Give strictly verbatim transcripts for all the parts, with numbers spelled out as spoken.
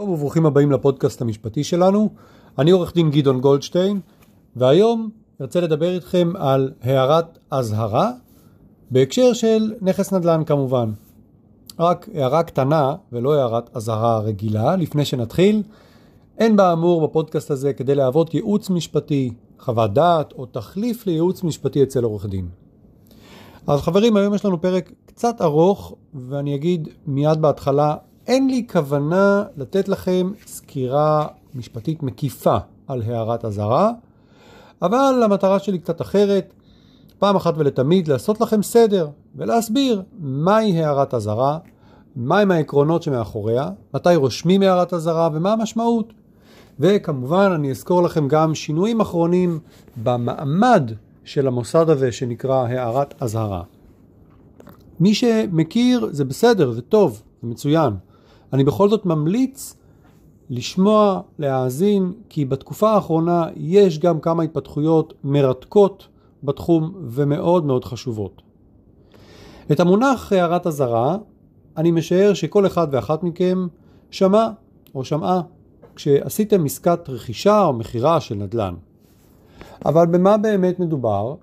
טוב, וברוכים הבאים לפודקאסט המשפטי שלנו. אני עורך דין גדעון גולדשטיין, והיום ארצה לדבר איתכם על הערת אזהרה, בהקשר של נכס נדל"ן כמובן. רק הערה קטנה ולא הערת אזהרה רגילה, לפני שנתחיל. אין באמור בפודקאסט הזה כדי להוות ייעוץ משפטי, חוות דעת או תחליף לייעוץ משפטי אצל עורך דין. אז חברים, היום יש לנו פרק קצת ארוך, ואני אגיד מיד בהתחלה, אין לי כוונה לתת לכם סקירה משפטית מקיפה על הערת אזהרה, אבל המטרה שלי קצת אחרת, פעם אחת ולתמיד לעשות לכם סדר ולהסביר מהי הערת אזהרה, מהם העקרונות שמאחוריה, מתי רושמים הערת אזהרה ומה המשמעות. וכמובן אני אזכור לכם גם שינויים אחרונים במעמד של המוסד הזה שנקרא הערת אזהרה. מי שמכיר זה בסדר, זה טוב, זה מצוין. אני בכל זאת ממליץ לשמוע, להאזין, כי בתקופה האחרונה יש גם כמה התפתחויות מרתקות בתחום ומאוד מאוד חשובות. את המונח הערת אזהרה אני משער שכל אחד ואחת מכם שמע או שמעה כשעשיתם עסקת רכישה או מחירה של נדל"ן. אבל במה באמת מדובר?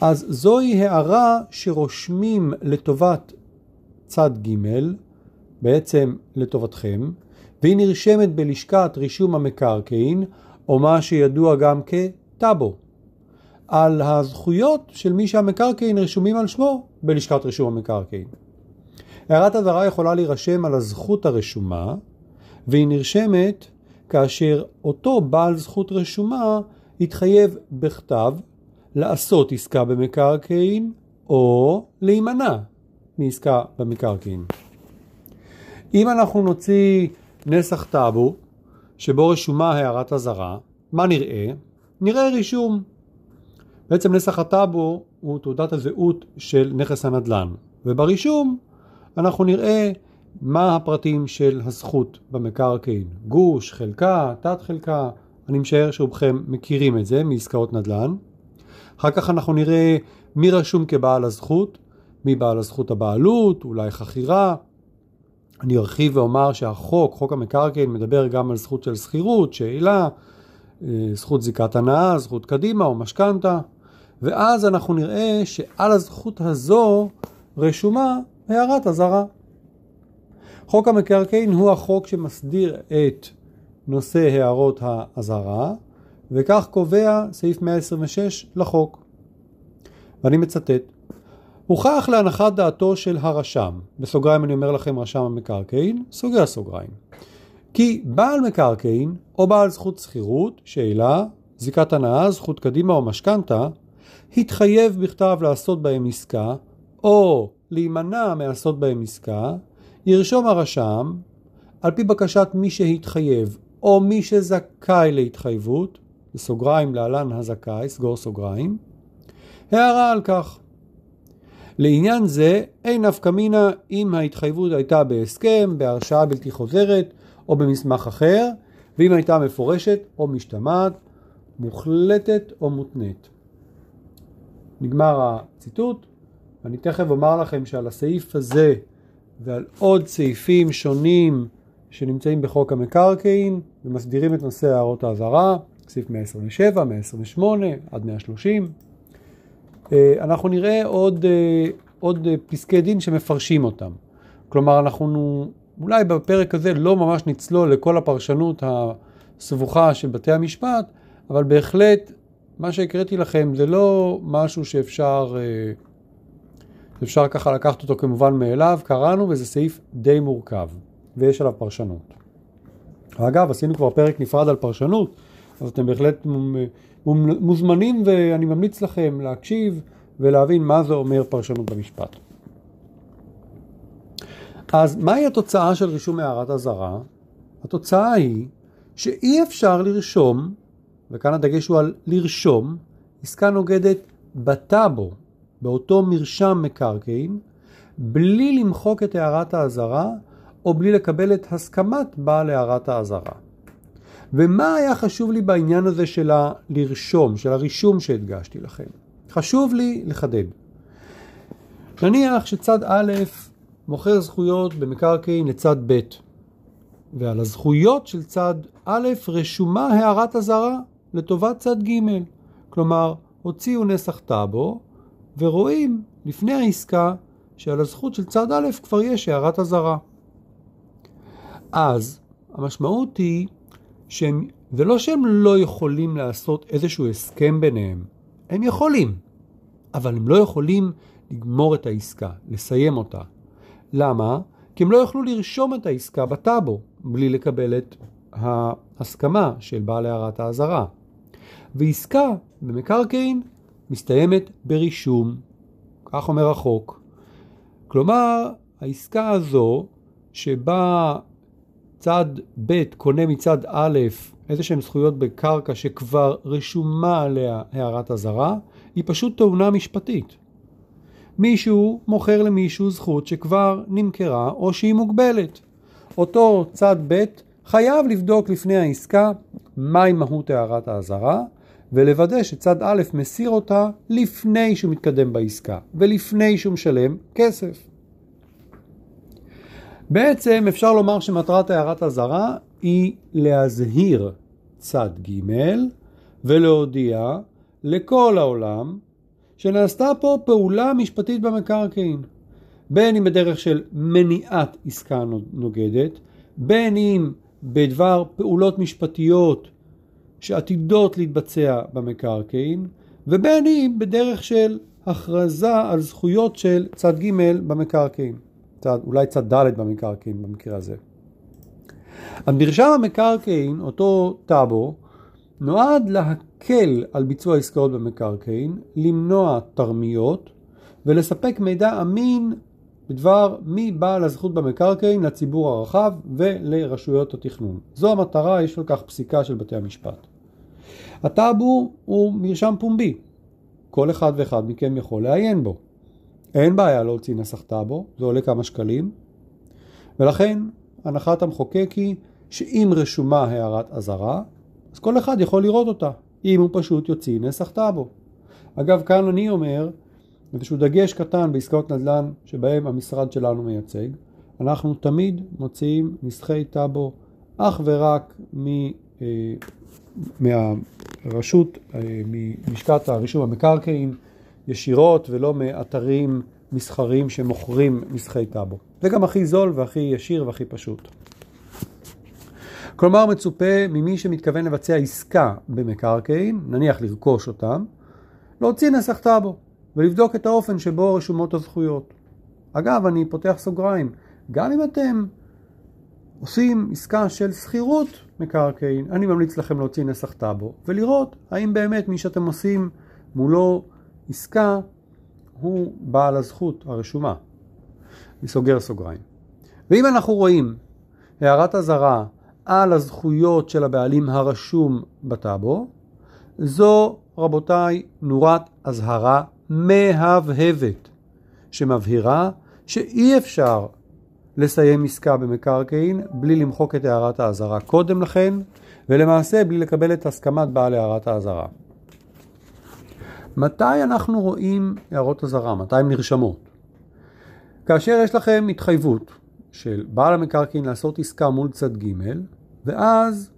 אז זוהי הערה שרושמים לטובת צד ג', בעצם לטובתכם, והיא נרשמת בלשכת רישום המקרקעין, או מה שידוע גם כטאבו, על הזכויות של מי שהמקרקעין רשומים על שמו בלשכת רישום המקרקעין. הערת אזהרה יכולה להירשם על הזכות הרשומה, והיא נרשמת כאשר אותו בעל זכות רשומה יתחייב בכתב לעשות עסקה במקרקעין או להימנע מעסקה במקרקעין. אם אנחנו נוציא נסח טאבו שבו רשומה הערת אזהרה, מה נראה? נראה רישום. בעצם נסח הטאבו הוא תעודת הזהות של נכס הנדל"ן, וברישום אנחנו נראה מה הפרטים של הזכות במקרקעין. גוש, חלקה, תת חלקה, אני משער שרובכם מכירים את זה מעסקאות נדל"ן. אחר כך אנחנו נראה מי רשום כבעל הזכות, מי בעל הזכות הבעלות, אולי חכירה. אני ארחיב ואומר שהחוק, חוק המקרקעין, מדבר גם על זכות של שכירות, שאלה, זכות זיקת הנאה, זכות קדימה או משכנתה. ואז אנחנו נראה שעל הזכות הזו רשומה הערת אזהרה. חוק המקרקעין הוא החוק שמסדיר את נושא הערות האזהרה, וכך קובע סעיף מאה עשרים ושש לחוק. ואני מצטט: הוכח להנחת דעתו של הרשם, בסוגריים אני אומר לכם רשם המקרקעין, סוגר סוגריים, כי בעל מקרקעין או בעל זכות שכירות, שאלה, זיקת הנאה, זכות קדימה או משכנתה, התחייב בכתב לעשות בהם עסקה או להימנע מעשות בהם עסקה, ירשום הרשם, על פי בקשת מי שהתחייב או מי שזכאי להתחייבות, בסוגריים להלן הזכאי, סגור סוגריים, הערה על כך. לעניין זה אין נפקא מינה אם ההתחייבות הייתה בהסכם, בהרשאה בלתי חוזרת או במסמך אחר, ואם הייתה מפורשת או משתמעת, מוחלטת או מותנית. נגמר הציטוט. אני תכף אומר לכם שעל הסעיף הזה ועל עוד סעיפים שונים שנמצאים בחוק המקרקעין ומסדירים את נושא הערות האזהרה, סעיף מאה עשרים ושבע, מאה עשרים ושמונה עד מאה שלושים. אנחנו נראה עוד, עוד פסקי דין שמפרשים אותם. כלומר, אנחנו אולי בפרק הזה לא ממש נצלול לכל הפרשנות הסבוכה של בתי המשפט, אבל בהחלט מה שהקראתי לכם זה לא משהו שאפשר... אפשר ככה לקחת אותו כמובן מאליו, קראנו, וזה סעיף די מורכב, ויש עליו פרשנות. אגב, עשינו כבר פרק נפרד על פרשנות, אז אתם בהחלט מוזמנים, ואני ממליץ לכם להקשיב ולהבין מה זה אומר פרשנות במשפט. אז מהי התוצאה של רישום הערת אזהרה? התוצאה היא שאי אפשר לרשום, וכאן הדגש הוא על לרשום, עסקה נוגדת בטאבו, באותו מרשם מקרקעין, בלי למחוק את הערת האזהרה או בלי לקבל את הסכמת בעל הערת האזהרה. ומה היה חשוב לי בעניין הזה של הלרשום, של הרישום שהדגשתי לכם? חשוב לי לחדד. נניח שצד א' מוכר זכויות במקרקעין לצד ב'. ועל הזכויות של צד א' רשומה הערת הזרה לטובת צד ג', כלומר הוציאו נסח טאבו ורואים לפני העסקה שעל הזכות של צד א' כבר יש הערת הזרה. אז המשמעות היא שהם, זה לא שהם לא יכולים לעשות איזשהו הסכם ביניהם, הם יכולים, אבל הם לא יכולים לגמור את העסקה, לסיים אותה. למה? כי הם לא יוכלו לרשום את העסקה בטאבו בלי לקבל את ההסכמה של בעל הערת האזהרה. ועסקה במקרקעין מסתיימת ברישום, כך אומר החוק. כלומר, העסקה הזו שבה צד ב' קונה מצד א' איזה שהם זכויות בקרקע שכבר רשומה עליה הערת האזהרה, היא פשוט טעונה משפטית. מישהו מוכר למישהו זכות שכבר נמכרה או שהיא מוגבלת. אותו צד ב' חייב לבדוק לפני העסקה מהי מהות הערת האזהרה, ולוודא שצד א' מסיר אותה לפני שהוא מתקדם בעסקה, ולפני שהוא משלם כסף. בעצם אפשר לומר שמטרת הערת האזהרה היא להזהיר צד ג' ולהודיע לכל העולם שנעשתה פה פעולה משפטית במקרקעין, בין אם בדרך של מניעת עסקה נוגדת, בין אם בדבר פעולות משפטיות שעתידות להתבצע במקרקעין, ובין אם בדרך של הכרזה על זכויות של צד ג' במקרקעין, צד, אולי צד ד' במקרקעין במקרה הזה. המרשם המקרקעין, אותו טאבו, נועד להקל על ביצוע עסקאות במקרקעין, למנוע תרמיות ולספק מידע אמין בדבר מי בעל הזכות במקרקעין לציבור הרחב ולרשויות התכנון. זו המטרה, יש על כך פסיקה של בתי המשפט. הטאבו הוא מרשם פומבי. כל אחד ואחד מכם יכול לעיין בו. אין בעיה להוציא נסח טאבו, זה עולה כמה שקלים. ולכן הנחת המחוקק היא שאם רשומה הערת אזהרה, אז כל אחד יכול לראות אותה, אם הוא פשוט יוציא נסח טאבו. אגב, כאן אני אומר, איזשהו דגש קטן בעסקאות נדל"ן שבהם המשרד שלנו מייצג, אנחנו תמיד מוציאים נסחי טאבו אך ורק מ, אה, מהרשות, אה, ממשקת הרישום המקרקעין ישירות, ולא מאתרים מסחרים שמוכרים נסחי טאבו. זה גם הכי זול והכי ישיר והכי פשוט. כלומר, מצופה ממי שמתכוון לבצע עסקה במקרקעין, נניח לרכוש אותם, להוציא נסח טאבו ולבדוק את האופן שבו רשומות הזכויות. אגב, אני פותח סוגריים, גם אם אתם עושים עסקה של סחירות מקרקעין, אני ממליץ לכם להוציא נסח טאבו ולראות האם באמת מי שאתם עושים מולו עסקה הוא בעל הזכות הרשומה. אני סוגר סוגריים. ואם אנחנו רואים הערת אזהרה על הזכויות של הבעלים הרשום בטאבו, זו, רבותיי, נורת אזהרה מהבהבת, שמבהירה שאי אפשר לסיים עסקה במקרקעין בלי למחוק את הערת האזהרה קודם לכן, ולמעשה בלי לקבל את הסכמת בעל הערת האזהרה. מתי אנחנו רואים הערות אזהרה? מתי הן נרשמות? כאשר יש לכם התחייבות של בעל המקרקעין לעשות עסקה מול צד ג', ואז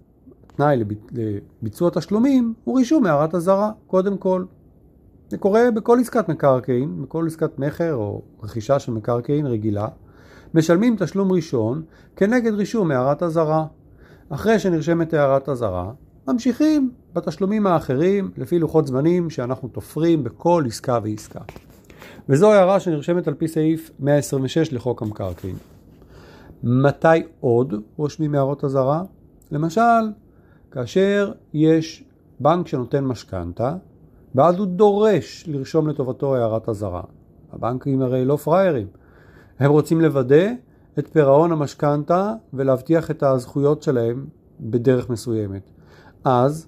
תנאי לביצוע תשלומים הוא רישום הערת אזהרה קודם כל. זה קורה בכל עסקת מקרקעין, בכל עסקת מכר או רכישה של מקרקעין רגילה, משלמים תשלום ראשון כנגד רישום הערת אזהרה. אחרי שנרשמת הערת אזהרה, ממשיכים בתשלומים האחרים לפי לוחות זמנים שאנחנו תופרים בכל עסקה ועסקה. וזו הערה שנרשמת על פי סעיף מאה עשרים ושש לחוק המקרקעין. מתי עוד רושמים הערות אזהרה? למשל, כאשר יש בנק שנותן משכנתה, ואז הוא דורש לרשום לטובתו הערת אזהרה. הבנקים הרי לא פריירים. הם רוצים לוודא את פירעון המשכנתה ולהבטיח את הזכויות שלהם בדרך מסוימת. אז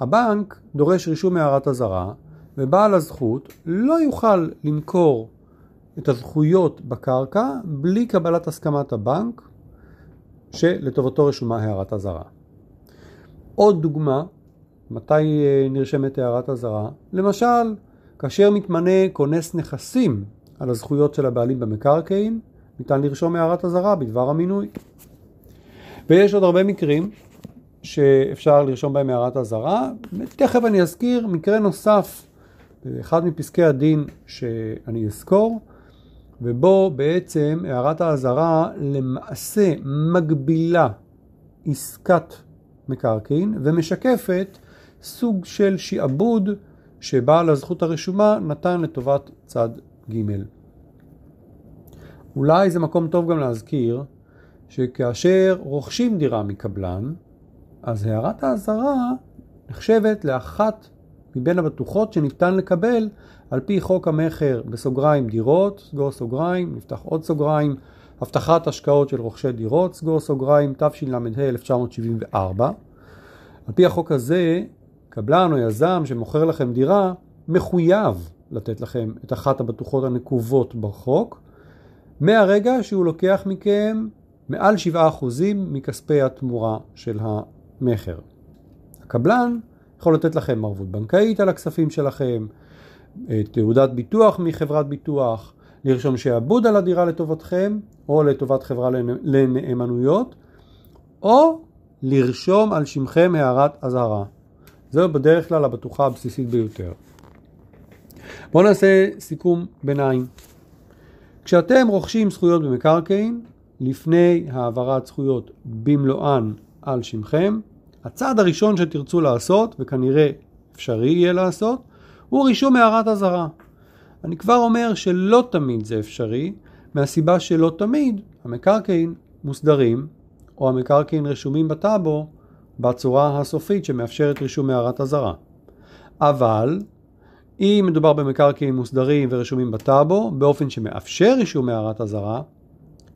הבנק דורש רישום הערת אזהרה, ובעל הזכות לא יוכל למכור את הזכויות בקרקע בלי קבלת הסכמת הבנק שלטובתו רשומה הערת אזהרה. עוד דוגמה, מתי נרשמת הערת אזהרה? למשל, כאשר מתמנה כונס נכסים על הזכויות של הבעלים במקרקעין, ניתן לרשום הערת אזהרה בדבר המינוי. ויש עוד הרבה מקרים שאפשר לרשום בהם הערת אזהרה. תכף אני אזכיר מקרה נוסף, אחד מפסקי הדין שאני אזכור, ובו בעצם הערת האזהרה למעשה מגבילה עסקת מקרקעין ומשקפת סוג של שיעבוד שבעל הזכות הרשומה נתן לטובת צד ג'. אולי זה מקום טוב גם להזכיר שכאשר רוכשים דירה מקבלן, אז הערת האזהרה נחשבת לאחת מבין הבטוחות שניתן לקבל על פי חוק המכר בסוגריים דירות, סגור סוגריים, נפתח עוד סוגריים, הבטחת השקעות של רוכשי דירות, סגור סוגריים, תשל"ה אלף תשע מאות שבעים וארבע. על פי החוק הזה, קבלן או יזם שמוכר לכם דירה מחויב לתת לכם את אחת הבטוחות הנקובות בחוק, מהרגע שהוא לוקח מכם מעל שבעה אחוז מכספי התמורה של המכר. הקבלן יכול לתת לכם ערבות בנקאית על הכספים שלכם, תעודת ביטוח מחברת ביטוח, לרשום שעבוד על הדירה לטובתכם או לטובת חברה לנאמנויות, או לרשום על שמכם הערת אזהרה. זו בדרך כלל הבטוחה הבסיסית ביותר. בואו נעשה סיכום ביניים. כשאתם רוכשים זכויות במקרקעין, לפני העברת זכויות במלואן על שמכם, הצעד הראשון שתרצו לעשות, וכנראה אפשרי יהיה לעשות, הוא רישום הערת אזהרה. אני כבר אומר שלא תמיד זה אפשרי, מהסיבה שלא תמיד המקרקעין מוסדרים, או המקרקעין רשומים בטאבו, בצורה הסופית שמאפשרת רישום הערת אזהרה. אבל אם מדובר במקרקעין מוסדרים ורשומים בטאבו, באופן שמאפשר רישום הערת אזהרה,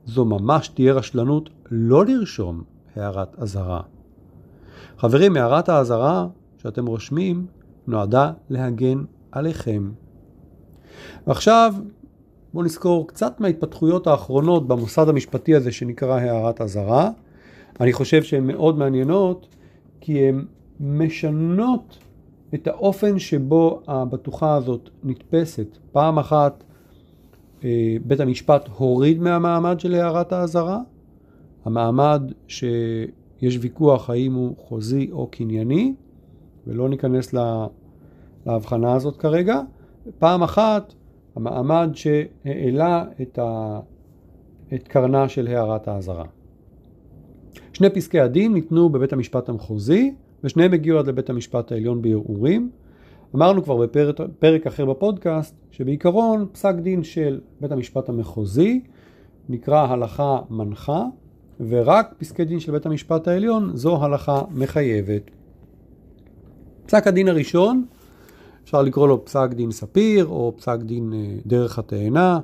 זו ממש תהיה רשלנות לא לרשום הערת אזהרה. חברים, הערת האזהרה שאתם רושמים נועדה להגן עליכם. ועכשיו בואו נזכור קצת מההתפתחויות האחרונות במוסד המשפטי הזה שנקרא הערת אזהרה. אני חושב שהן מאוד מעניינות, כי הן משנות את האופן שבו הבטוחה הזאת נתפסת. פעם אחת בית המשפט הוריד מהמעמד של הערת האזהרה, המעמד שיש ויכוח האם הוא חוזי או קנייני, ולא ניכנס להבחנה הזאת כרגע. פעם אחת המעמד שהעלה את, ה... את קרנה של הערת האזהרה. שני פסקי הדין ניתנו בבית המשפט המחוזי, ושניהם הגיעו עד לבית המשפט העליון בערעורים. אמרנו כבר בפרק אחר בפודקאסט, שבעיקרון פסק דין של בית המשפט המחוזי נקרא הלכה מנחה, ורק פסקי דין של בית המשפט העליון זו הלכה מחייבת. פסק הדין הראשון, אפשר לקרוא לו פסק דין ספיר או פסק דין דרך התאנה.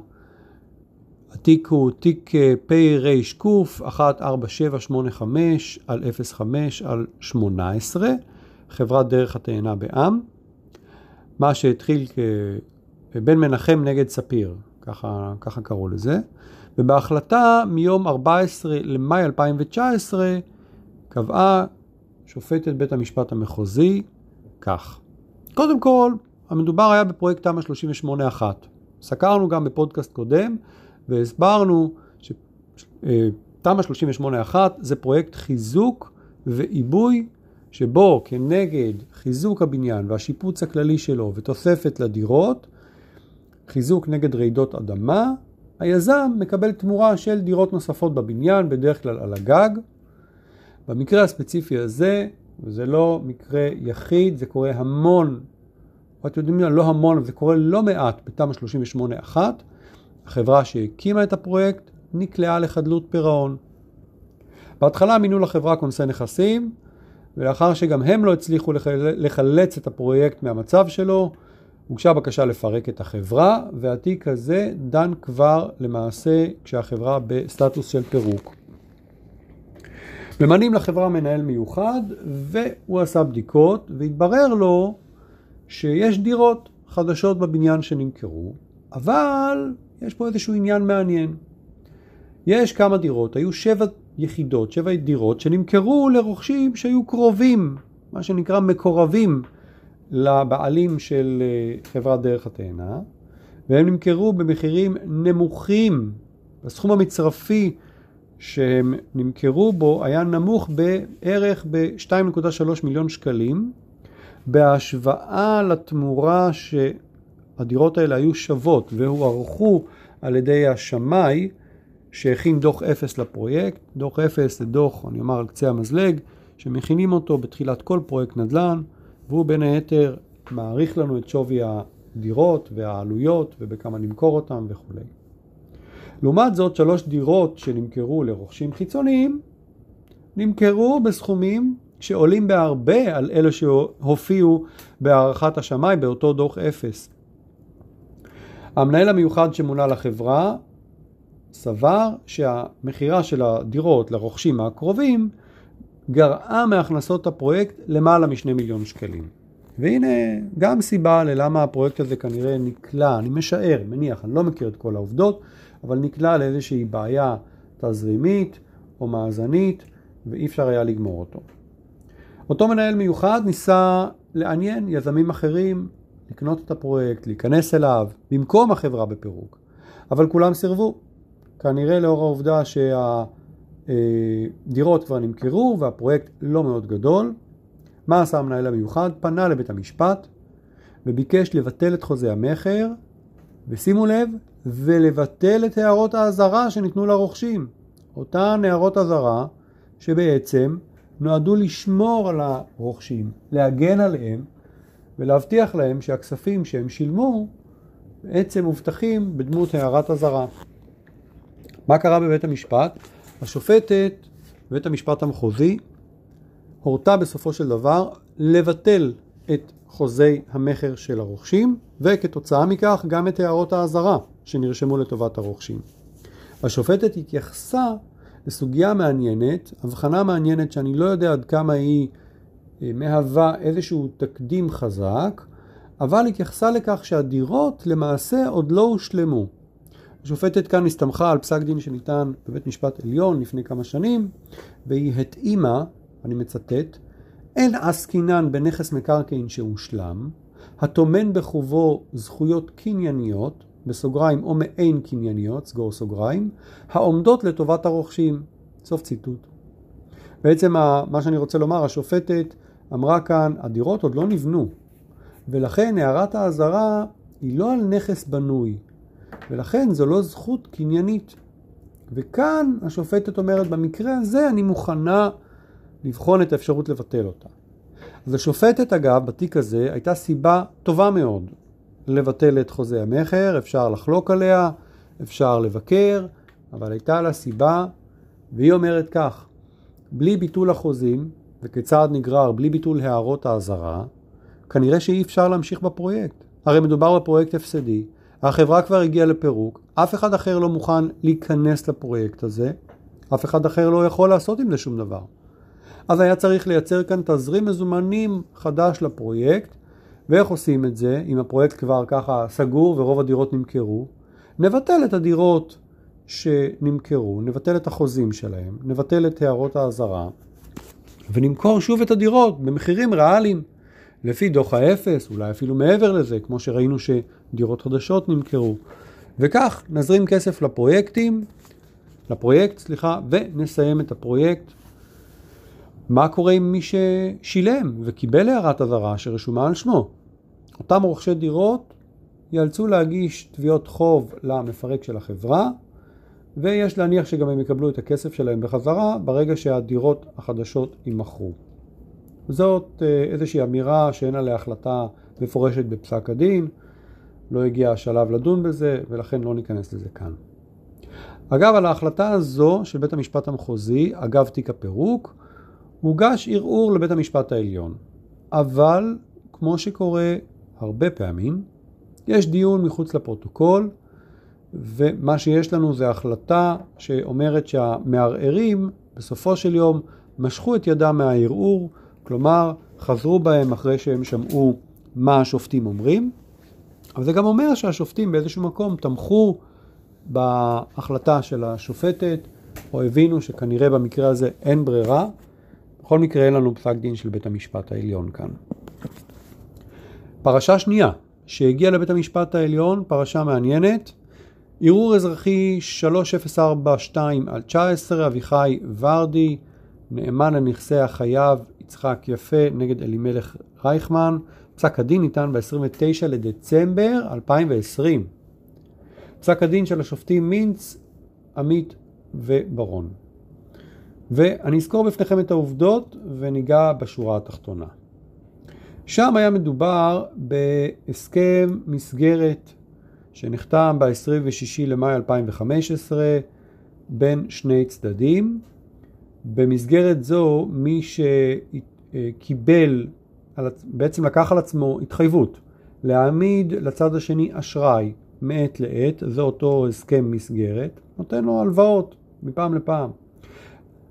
התיק הוא תיק פי רי שקוף אחת ארבע שבע שמונה חמש על אפס חמש על שמונה עשרה, חברת דרך התאנה בעם. מה שהתחיל כבן מנחם נגד ספיר, ככה, ככה קראו לזה. ובהחלטה מיום ארבעה עשר למאי אלפיים תשע עשרה קבעה שופטת בית המשפט המחוזי כך. קודם כל, המדובר היה בפרויקט תמ"א שלושים ושמונה אחת. סקרנו גם בפודקאסט קודם והסברנו שתמ"א שלושים ושמונה אחת זה פרויקט חיזוק ועיבוי, שבו כנגד חיזוק הבניין והשיפוץ הכללי שלו ותוספת לדירות, חיזוק נגד רעידות אדמה, היזם מקבל תמורה של דירות נוספות בבניין, בדרך כלל על הגג. במקרה הספציפי הזה, וזה לא מקרה יחיד, זה קורה המון, אתם יודעים, לא המון, אבל זה קורה לא מעט בתמ"א שלושים ושמונה אחת, החברה שהקימה את הפרויקט נקלעה לחדלות פירעון. בהתחלה מינו לחברה כונסי נכסים, ולאחר שגם הם לא הצליחו לחלץ את הפרויקט מהמצב שלו, הוגשה בקשה לפרק את החברה, והתיק הזה דן כבר למעשה כשהחברה בסטטוס של פירוק. ממנים לחברה מנהל מיוחד, והוא עשה בדיקות, והתברר לו שיש דירות חדשות בבניין שנמכרו, אבל יש פה איזשהו עניין מעניין. יש כמה דירות, היו שבע יחידות, שבע דירות שנמכרו לרוכשים שהיו קרובים, מה שנקרא מקורבים לבעלים של חברת דרך התאנה, והם נמכרו במחירים נמוכים, בסכום המצרפי שהם נמכרו בו היה נמוך בערך ב-שתיים נקודה שלוש מיליון שקלים, בהשוואה לתמורה שהדירות האלה היו שוות, והוערכו על ידי השמאי שהכין דוח אפס לפרויקט. דוח אפס זה דוח, אני אומר על קצה המזלג, שמכינים אותו בתחילת כל פרויקט נדל"ן, והוא בין היתר מעריך לנו את שווי הדירות והעלויות ובכמה נמכור אותם וכו'. לעומת זאת, שלוש דירות שנמכרו לרוכשים חיצוניים נמכרו בסכומים שעולים בהרבה על אלה שהופיעו בהערכת השמאי באותו דוח אפס. המנהל המיוחד שמונה לחברה סבר שהמחירה של הדירות לרוכשים הקרובים גרעה מהכנסות הפרויקט למעלה משני מיליון שקלים. והנה גם סיבה ללמה הפרויקט הזה כנראה נקלע, אני משער, מניח, אני לא מכיר את כל העובדות, אבל נקלע לאיזושהי בעיה תזרימית או מאזנית, ואי אפשר היה לגמור אותו. אותו מנהל מיוחד ניסה לעניין יזמים אחרים, לקנות את הפרויקט, להיכנס אליו, במקום החברה בפירוק. אבל כולם סירבו. כנראה לאור העובדה שהדירות כבר נמכרו, והפרויקט לא מאוד גדול. מה עשה המנהל המיוחד? פנה לבית המשפט, וביקש לבטל את חוזה המחר, ושימו לב, ולבטל את הערות האזהרה שניתנו לרוכשים. אותן הערות האזהרה שבעצם נועדו לשמור על הרוכשים, להגן עליהם ולהבטיח להם שהכספים שהם שילמו בעצם מובטחים בדמות הערת האזהרה. מה קרה בבית המשפט? השופטת, בית המשפט המחוזי, הורתה בסופו של דבר לבטל את חוזי המחר של הרוכשים, וכתוצאה מכך גם את הערות האזהרה שנרשמו לטובת הרוכשים. השופטת התייחסה לסוגיה מעניינת, הבחנה מעניינת שאני לא יודע עד כמה היא מהווה איזשהו תקדים חזק, אבל התייחסה לכך שהדירות למעשה עוד לא הושלמו. השופטת כאן הסתמכה על פסק דין שניתן בבית משפט עליון לפני כמה שנים, והיא התאימה, אני מצטט, אין עסקינן בנכס מקרקעין שהושלם, התומן בחובו זכויות קנייניות, בסוגריים או מעין קנייניות, סגור סוגריים, העומדות לטובת הרוכשים. סוף ציטוט. בעצם מה שאני רוצה לומר, השופטת אמרה כאן, הדירות עוד לא נבנו, ולכן הערת האזהרה היא לא על נכס בנוי, ולכן זו לא זכות קניינית. וכאן השופטת אומרת, במקרה הזה אני מוכנה לבחון את האפשרות לבטל אותה. אז השופטת אגב, בתיק הזה, הייתה סיבה טובה מאוד לבטל את חוזה המחר, אפשר לחלוק עליה, אפשר לבקר, אבל הייתה לה סיבה, והיא אומרת כך, בלי ביטול החוזים, וכצעד נגרר, בלי ביטול הערות האזהרה, כנראה שאי אפשר להמשיך בפרויקט. הרי מדובר בפרויקט הפסדי, החברה כבר הגיעה לפירוק, אף אחד אחר לא מוכן להיכנס לפרויקט הזה, אף אחד אחר לא יכול לעשות עם זה שום דבר. אז היה צריך לייצר כאן תזרים מזומנים חדש לפרויקט, ואיך עושים את זה? אם הפרויקט כבר ככה סגור ורוב הדירות נמכרו, נבטל את הדירות שנמכרו, נבטל את החוזים שלהם, נבטל את הערות האזהרה, ונמכור שוב את הדירות במחירים ריאליים, לפי דוח האפס, אולי אפילו מעבר לזה, כמו שראינו שדירות חדשות נמכרו. וכך נזרים כסף לפרויקטים, לפרויקט, סליחה, ונסיים את הפרויקט. מה קורה עם מי ששילם וקיבל הערת אזהרה שרשומה על שמו? אותם רוכשי דירות יאלצו להגיש תביעות חוב למפרק של החברה, ויש להניח שגם הם יקבלו את הכסף שלהם בחזרה ברגע שהדירות החדשות יימכרו. זאת איזושהי אמירה שאין עליה החלטה מפורשת בפסק הדין, לא הגיע השלב לדון בזה ולכן לא ניכנס לזה כאן. אגב, על ההחלטה הזו של בית המשפט המחוזי, אגב תיק הפירוק, הוגש ערעור לבית המשפט העליון, אבל כמו שקורה הרבה פעמים, יש דיון מחוץ לפרוטוקול, ומה שיש לנו זה החלטה שאומרת שהמערערים בסופו של יום משכו את ידם מהערעור, כלומר חזרו בהם אחרי שהם שמעו מה השופטים אומרים, אבל זה גם אומר שהשופטים באיזשהו מקום תמכו בהחלטה של השופטת, או הבינו שכנראה במקרה הזה אין ברירה. בכל מקרה אין לנו פסק דין של בית המשפט העליון כאן. פרשה שנייה שהגיעה לבית המשפט העליון, פרשה מעניינת, עירור אזרחי שלוש אפס ארבע שתיים תשע עשרה, אביחי ורדי, נאמן לנכסי החייב צחק יפה נגד אלימלך רייחמן. פסק הדין ניתן ב-עשרים ותשעה לדצמבר אלפיים ועשרים. פסק הדין של השופטים מינץ, עמית וברון. ואני אזכור בפניכם את העובדות וניגע בשורה התחתונה. שם היה מדובר בהסכם מסגרת שנחתם ב-עשרים ושישה למאי אלפיים וחמש עשרה בין שני צדדים. במסגרת זו מי שקיבל, בעצם לקח על עצמו התחייבות להעמיד לצד השני אשראי מעת לעת, זה אותו הסכם מסגרת, נותן לו הלוואות מפעם לפעם.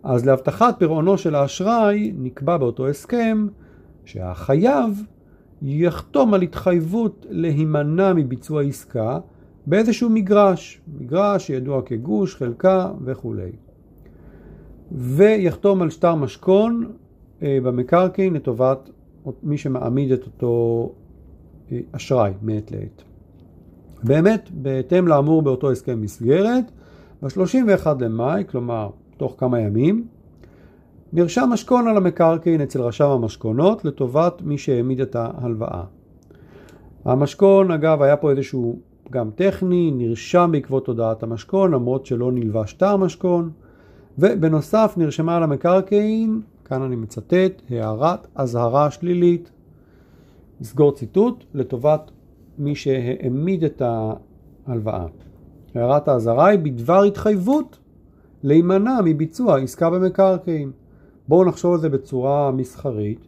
אז להבטחת פירעונו של האשראי נקבע באותו הסכם שהחייב יחתום על התחייבות להימנע מביצוע עסקה באיזשהו מגרש, מגרש שידוע כגוש, חלקה וכו'. ויחתום על שטר משכון אה, במקרקעין לטובת מי שמעמיד את אותו אה, אשראי מעת לעת. באמת, בהתאם לאמור באותו הסכם מסגרת, ב-שלושים ואחד למאי, כלומר תוך כמה ימים, נרשם משכון על המקרקעין אצל רשם המשכונות לטובת מי שהעמיד את ההלוואה. המשכון, אגב, היה פה איזשהו פגם טכני, נרשם בעקבות הודעת המשכון, למרות שלא נלווה שטר משכון, ובנוסף נרשמה על המקרקעין, כאן אני מצטט, הערת אזהרה שלילית, סגור ציטוט, לטובת מי שהעמיד את ההלוואה. הערת האזהרה היא בדבר התחייבות להימנע מביצוע עסקה במקרקעין. בואו נחשוב על זה בצורה מסחרית.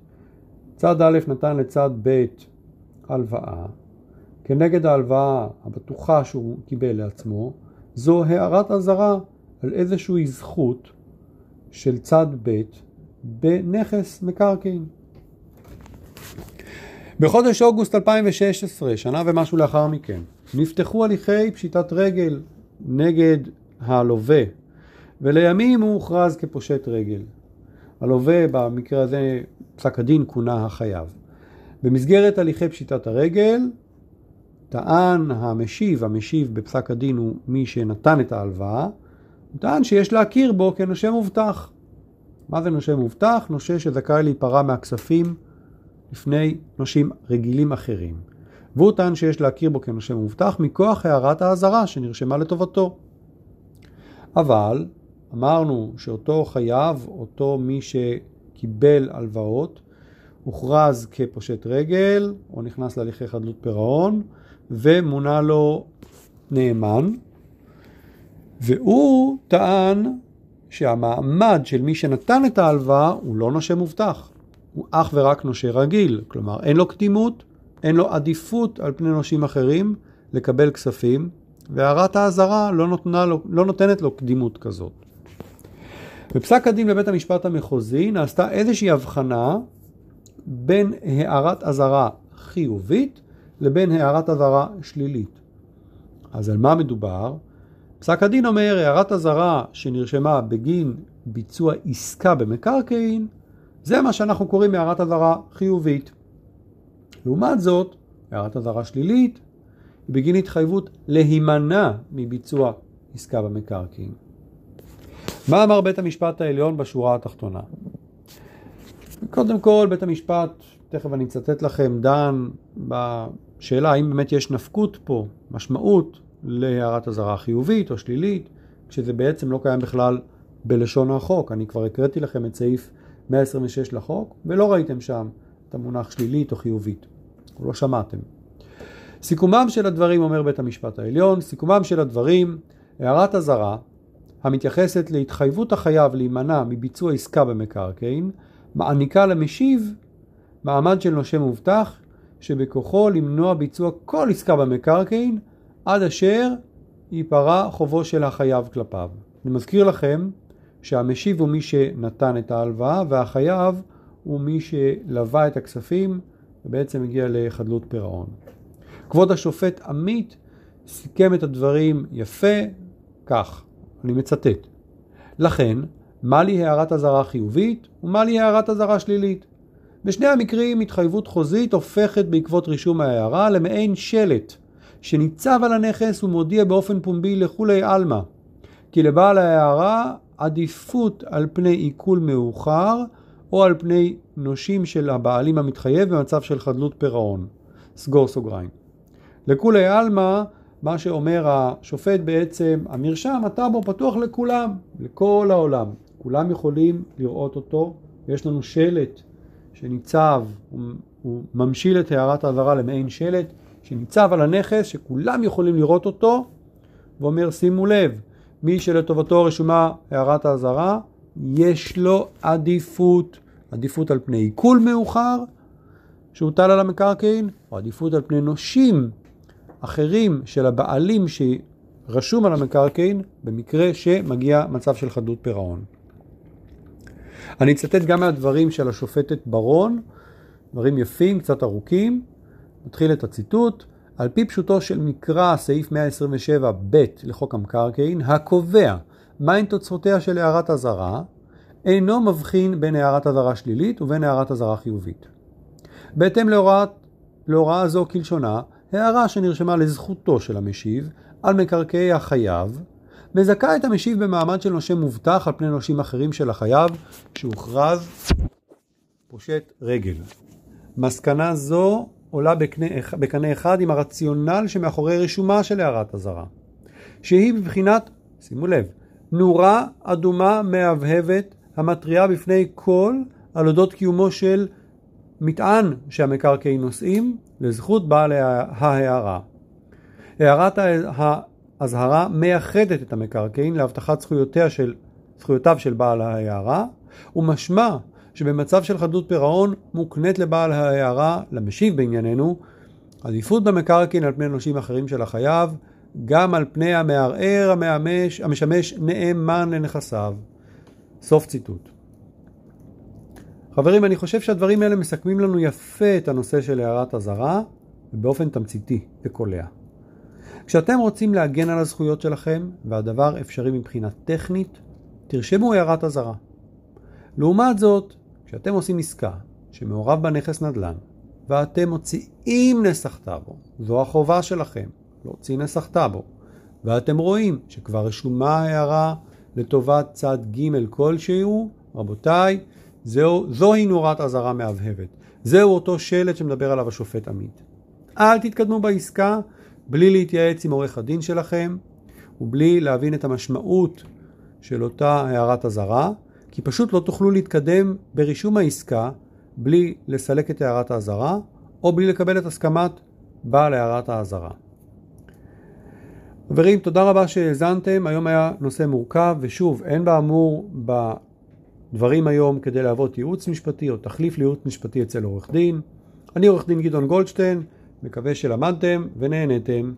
צד א' נתן לצד ב' הלוואה. כנגד ההלוואה הבטוחה שהוא קיבל לעצמו, זו הערת אזהרה על איזושהי זכות של צד ב' בנכס מקרקעין. בחודש אוגוסט אלפיים ושש עשרה, שנה ומשהו לאחר מכן, נפתחו הליכי פשיטת רגל נגד הלווה, ולימים הוא הוכרז כפושט רגל. הלווה, במקרה הזה פסק הדין כונה החייב. במסגרת הליכי פשיטת הרגל, טען המשיב, המשיב בפסק הדין הוא מי שנתן את ההלוואה, הוא טען שיש להכיר בו כנושה מובטח. מה זה נושה מובטח? נושה שזכאי להיפרע מהכספים לפני נושים רגילים אחרים. והוא טען שיש להכיר בו כנושה מובטח מכוח הערת האזהרה שנרשמה לטובתו. אבל אמרנו שאותו חייב, אותו מי שקיבל הלוואות, הוכרז כפושט רגל או נכנס להליכי חדלות פירעון ומונה לו נאמן. והוא טען שהמעמד של מי שנתן את ההלוואה הוא לא נושה מובטח. הוא אך ורק נושה רגיל. כלומר, אין לו קדימות, אין לו עדיפות על פני נושים אחרים לקבל כספים, והערת האזהרה לא, לא נותנת לו קדימות כזאת. בפסק הדין לבית המשפט המחוזי נעשתה איזושהי הבחנה בין הערת אזהרה חיובית לבין הערת אזהרה שלילית. אז על מה מדובר? פסק הדין אומר, הערת אזהרה שנרשמה בגין ביצוע עסקה במקרקעין, זה מה שאנחנו קוראים הערת אזהרה חיובית. לעומת זאת, הערת אזהרה שלילית, בגין התחייבות להימנע מביצוע עסקה במקרקעין. מה אמר בית המשפט העליון בשורה התחתונה? קודם כל, בית המשפט, תכף אני אצטט לכם, דן בשאלה האם באמת יש נפקות פה, משמעות, להערת אזהרה חיובית או שלילית, כשזה בעצם לא קיים בכלל בלשון החוק. אני כבר הקראתי לכם את סעיף מאה עשרים ושש לחוק, ולא ראיתם שם את המונח שלילית או חיובית. או לא שמעתם. סיכומם של הדברים, אומר בית המשפט העליון, סיכומם של הדברים, הערת אזהרה, המתייחסת להתחייבות החייב להימנע מביצוע עסקה במקרקעין, מעניקה למשיב מעמד של נושה מובטח, שבכוחו למנוע ביצוע כל עסקה במקרקעין, עד אשר ייפרע חובו של החייב כלפיו. אני מזכיר לכם שהמשיב הוא מי שנתן את ההלוואה, והחייב הוא מי שלווה את הכספים ובעצם הגיע לחדלות פירעון. כבוד השופט עמית סיכם את הדברים יפה כך, אני מצטט. לכן, מה לי הערת אזהרה חיובית ומה לי הערת אזהרה שלילית? בשני המקרים התחייבות חוזית הופכת בעקבות רישום ההערה למעין שלט, שניצב על הנכס ומודיע באופן פומבי לכולי אלמה, כי לבעל ההערה עדיפות על פני עיכול מאוחר או על פני נושים של הבעלים המתחייב במצב של חדלות פירעון. סגור סוגריים. לכולי אלמה, מה שאומר השופט בעצם, המרשם, הטאבו פתוח לכולם, לכל העולם. כולם יכולים לראות אותו. יש לנו שלט שניצב, הוא ממשיל את הערת העברה למעין שלט, שניצב על הנכס, שכולם יכולים לראות אותו, ואומר, שימו לב, מי שלטובתו רשומה הערת האזהרה, יש לו עדיפות, עדיפות על פני עיכול מאוחר, שהוטל על המקרקעין, או עדיפות על פני נושים אחרים של הבעלים שרשום על המקרקעין, במקרה שמגיע מצב של חדלות פירעון. אני אצטט גם מהדברים של השופטת ברון, דברים יפים, קצת ארוכים. נתחיל את הציטוט. על פי פשוטו של מקרא, סעיף מאה עשרים ושבע ב' לחוק המקרקעין, הקובע מהן תוצאותיה של הערת אזהרה, אינו מבחין בין הערת אזהרה שלילית ובין הערת אזהרה חיובית. בהתאם להוראת, להוראה זו כלשונה, הערה שנרשמה לזכותו של המשיב על מקרקעי החייב, מזכה את המשיב במעמד של נושה מובטח על פני נושים אחרים של החייב, שהוכרז פושט רגל. מסקנה זו עולה בקנה, בקנה אחד עם הרציונל שמאחורי רשומה של הערת אזהרה, שהיא בבחינת, שימו לב, נורה אדומה מהבהבת המטריעה בפני כל על אודות קיומו של מטען שהמקרקעין נושאים לזכות בעל ההערה. הערת האזהרה מייחדת את המקרקעין להבטחת זכויותיה של, זכויותיו של בעל ההערה, ומשמע שבמצב של חדלות פירעון מוקנית לבעל ההערה, למשיב בענייננו, עדיפות במקרקעין על פני נושים אחרים של החייב, גם על פני המערער המאמש, המשמש נאמן לנכסיו. סוף ציטוט. חברים, אני חושב שהדברים האלה מסכמים לנו יפה את הנושא של הערת אזהרה, באופן תמציתי וקולע. כשאתם רוצים להגן על הזכויות שלכם, והדבר אפשרי מבחינה טכנית, תרשמו הערת אזהרה. לעומת זאת, כשאתם עושים עסקה שמעורב בנכס נדל"ן, ואתם מוציאים נסח טאבו, זו החובה שלכם, להוציא נסח טאבו, ואתם רואים שכבר רשומה הערה לטובת צד ג' כלשהו, רבותיי, זהו, זוהי נורת אזהרה מהבהבת. זהו אותו שלט שמדבר עליו השופט עמית. אל תתקדמו בעסקה בלי להתייעץ עם עורך הדין שלכם, ובלי להבין את המשמעות של אותה הערת אזהרה, כי פשוט לא תוכלו להתקדם ברישום העסקה בלי לסלק את הערת האזהרה, או בלי לקבל את הסכמת בעל הערת האזהרה. חברים, תודה רבה שהאזנתם. היום היה נושא מורכב, ושוב, אין באמור בדברים היום כדי להוות ייעוץ משפטי או תחליף לייעוץ משפטי אצל עורך דין. אני עורך דין גדעון גולדשטיין, מקווה שלמדתם ונהנתם.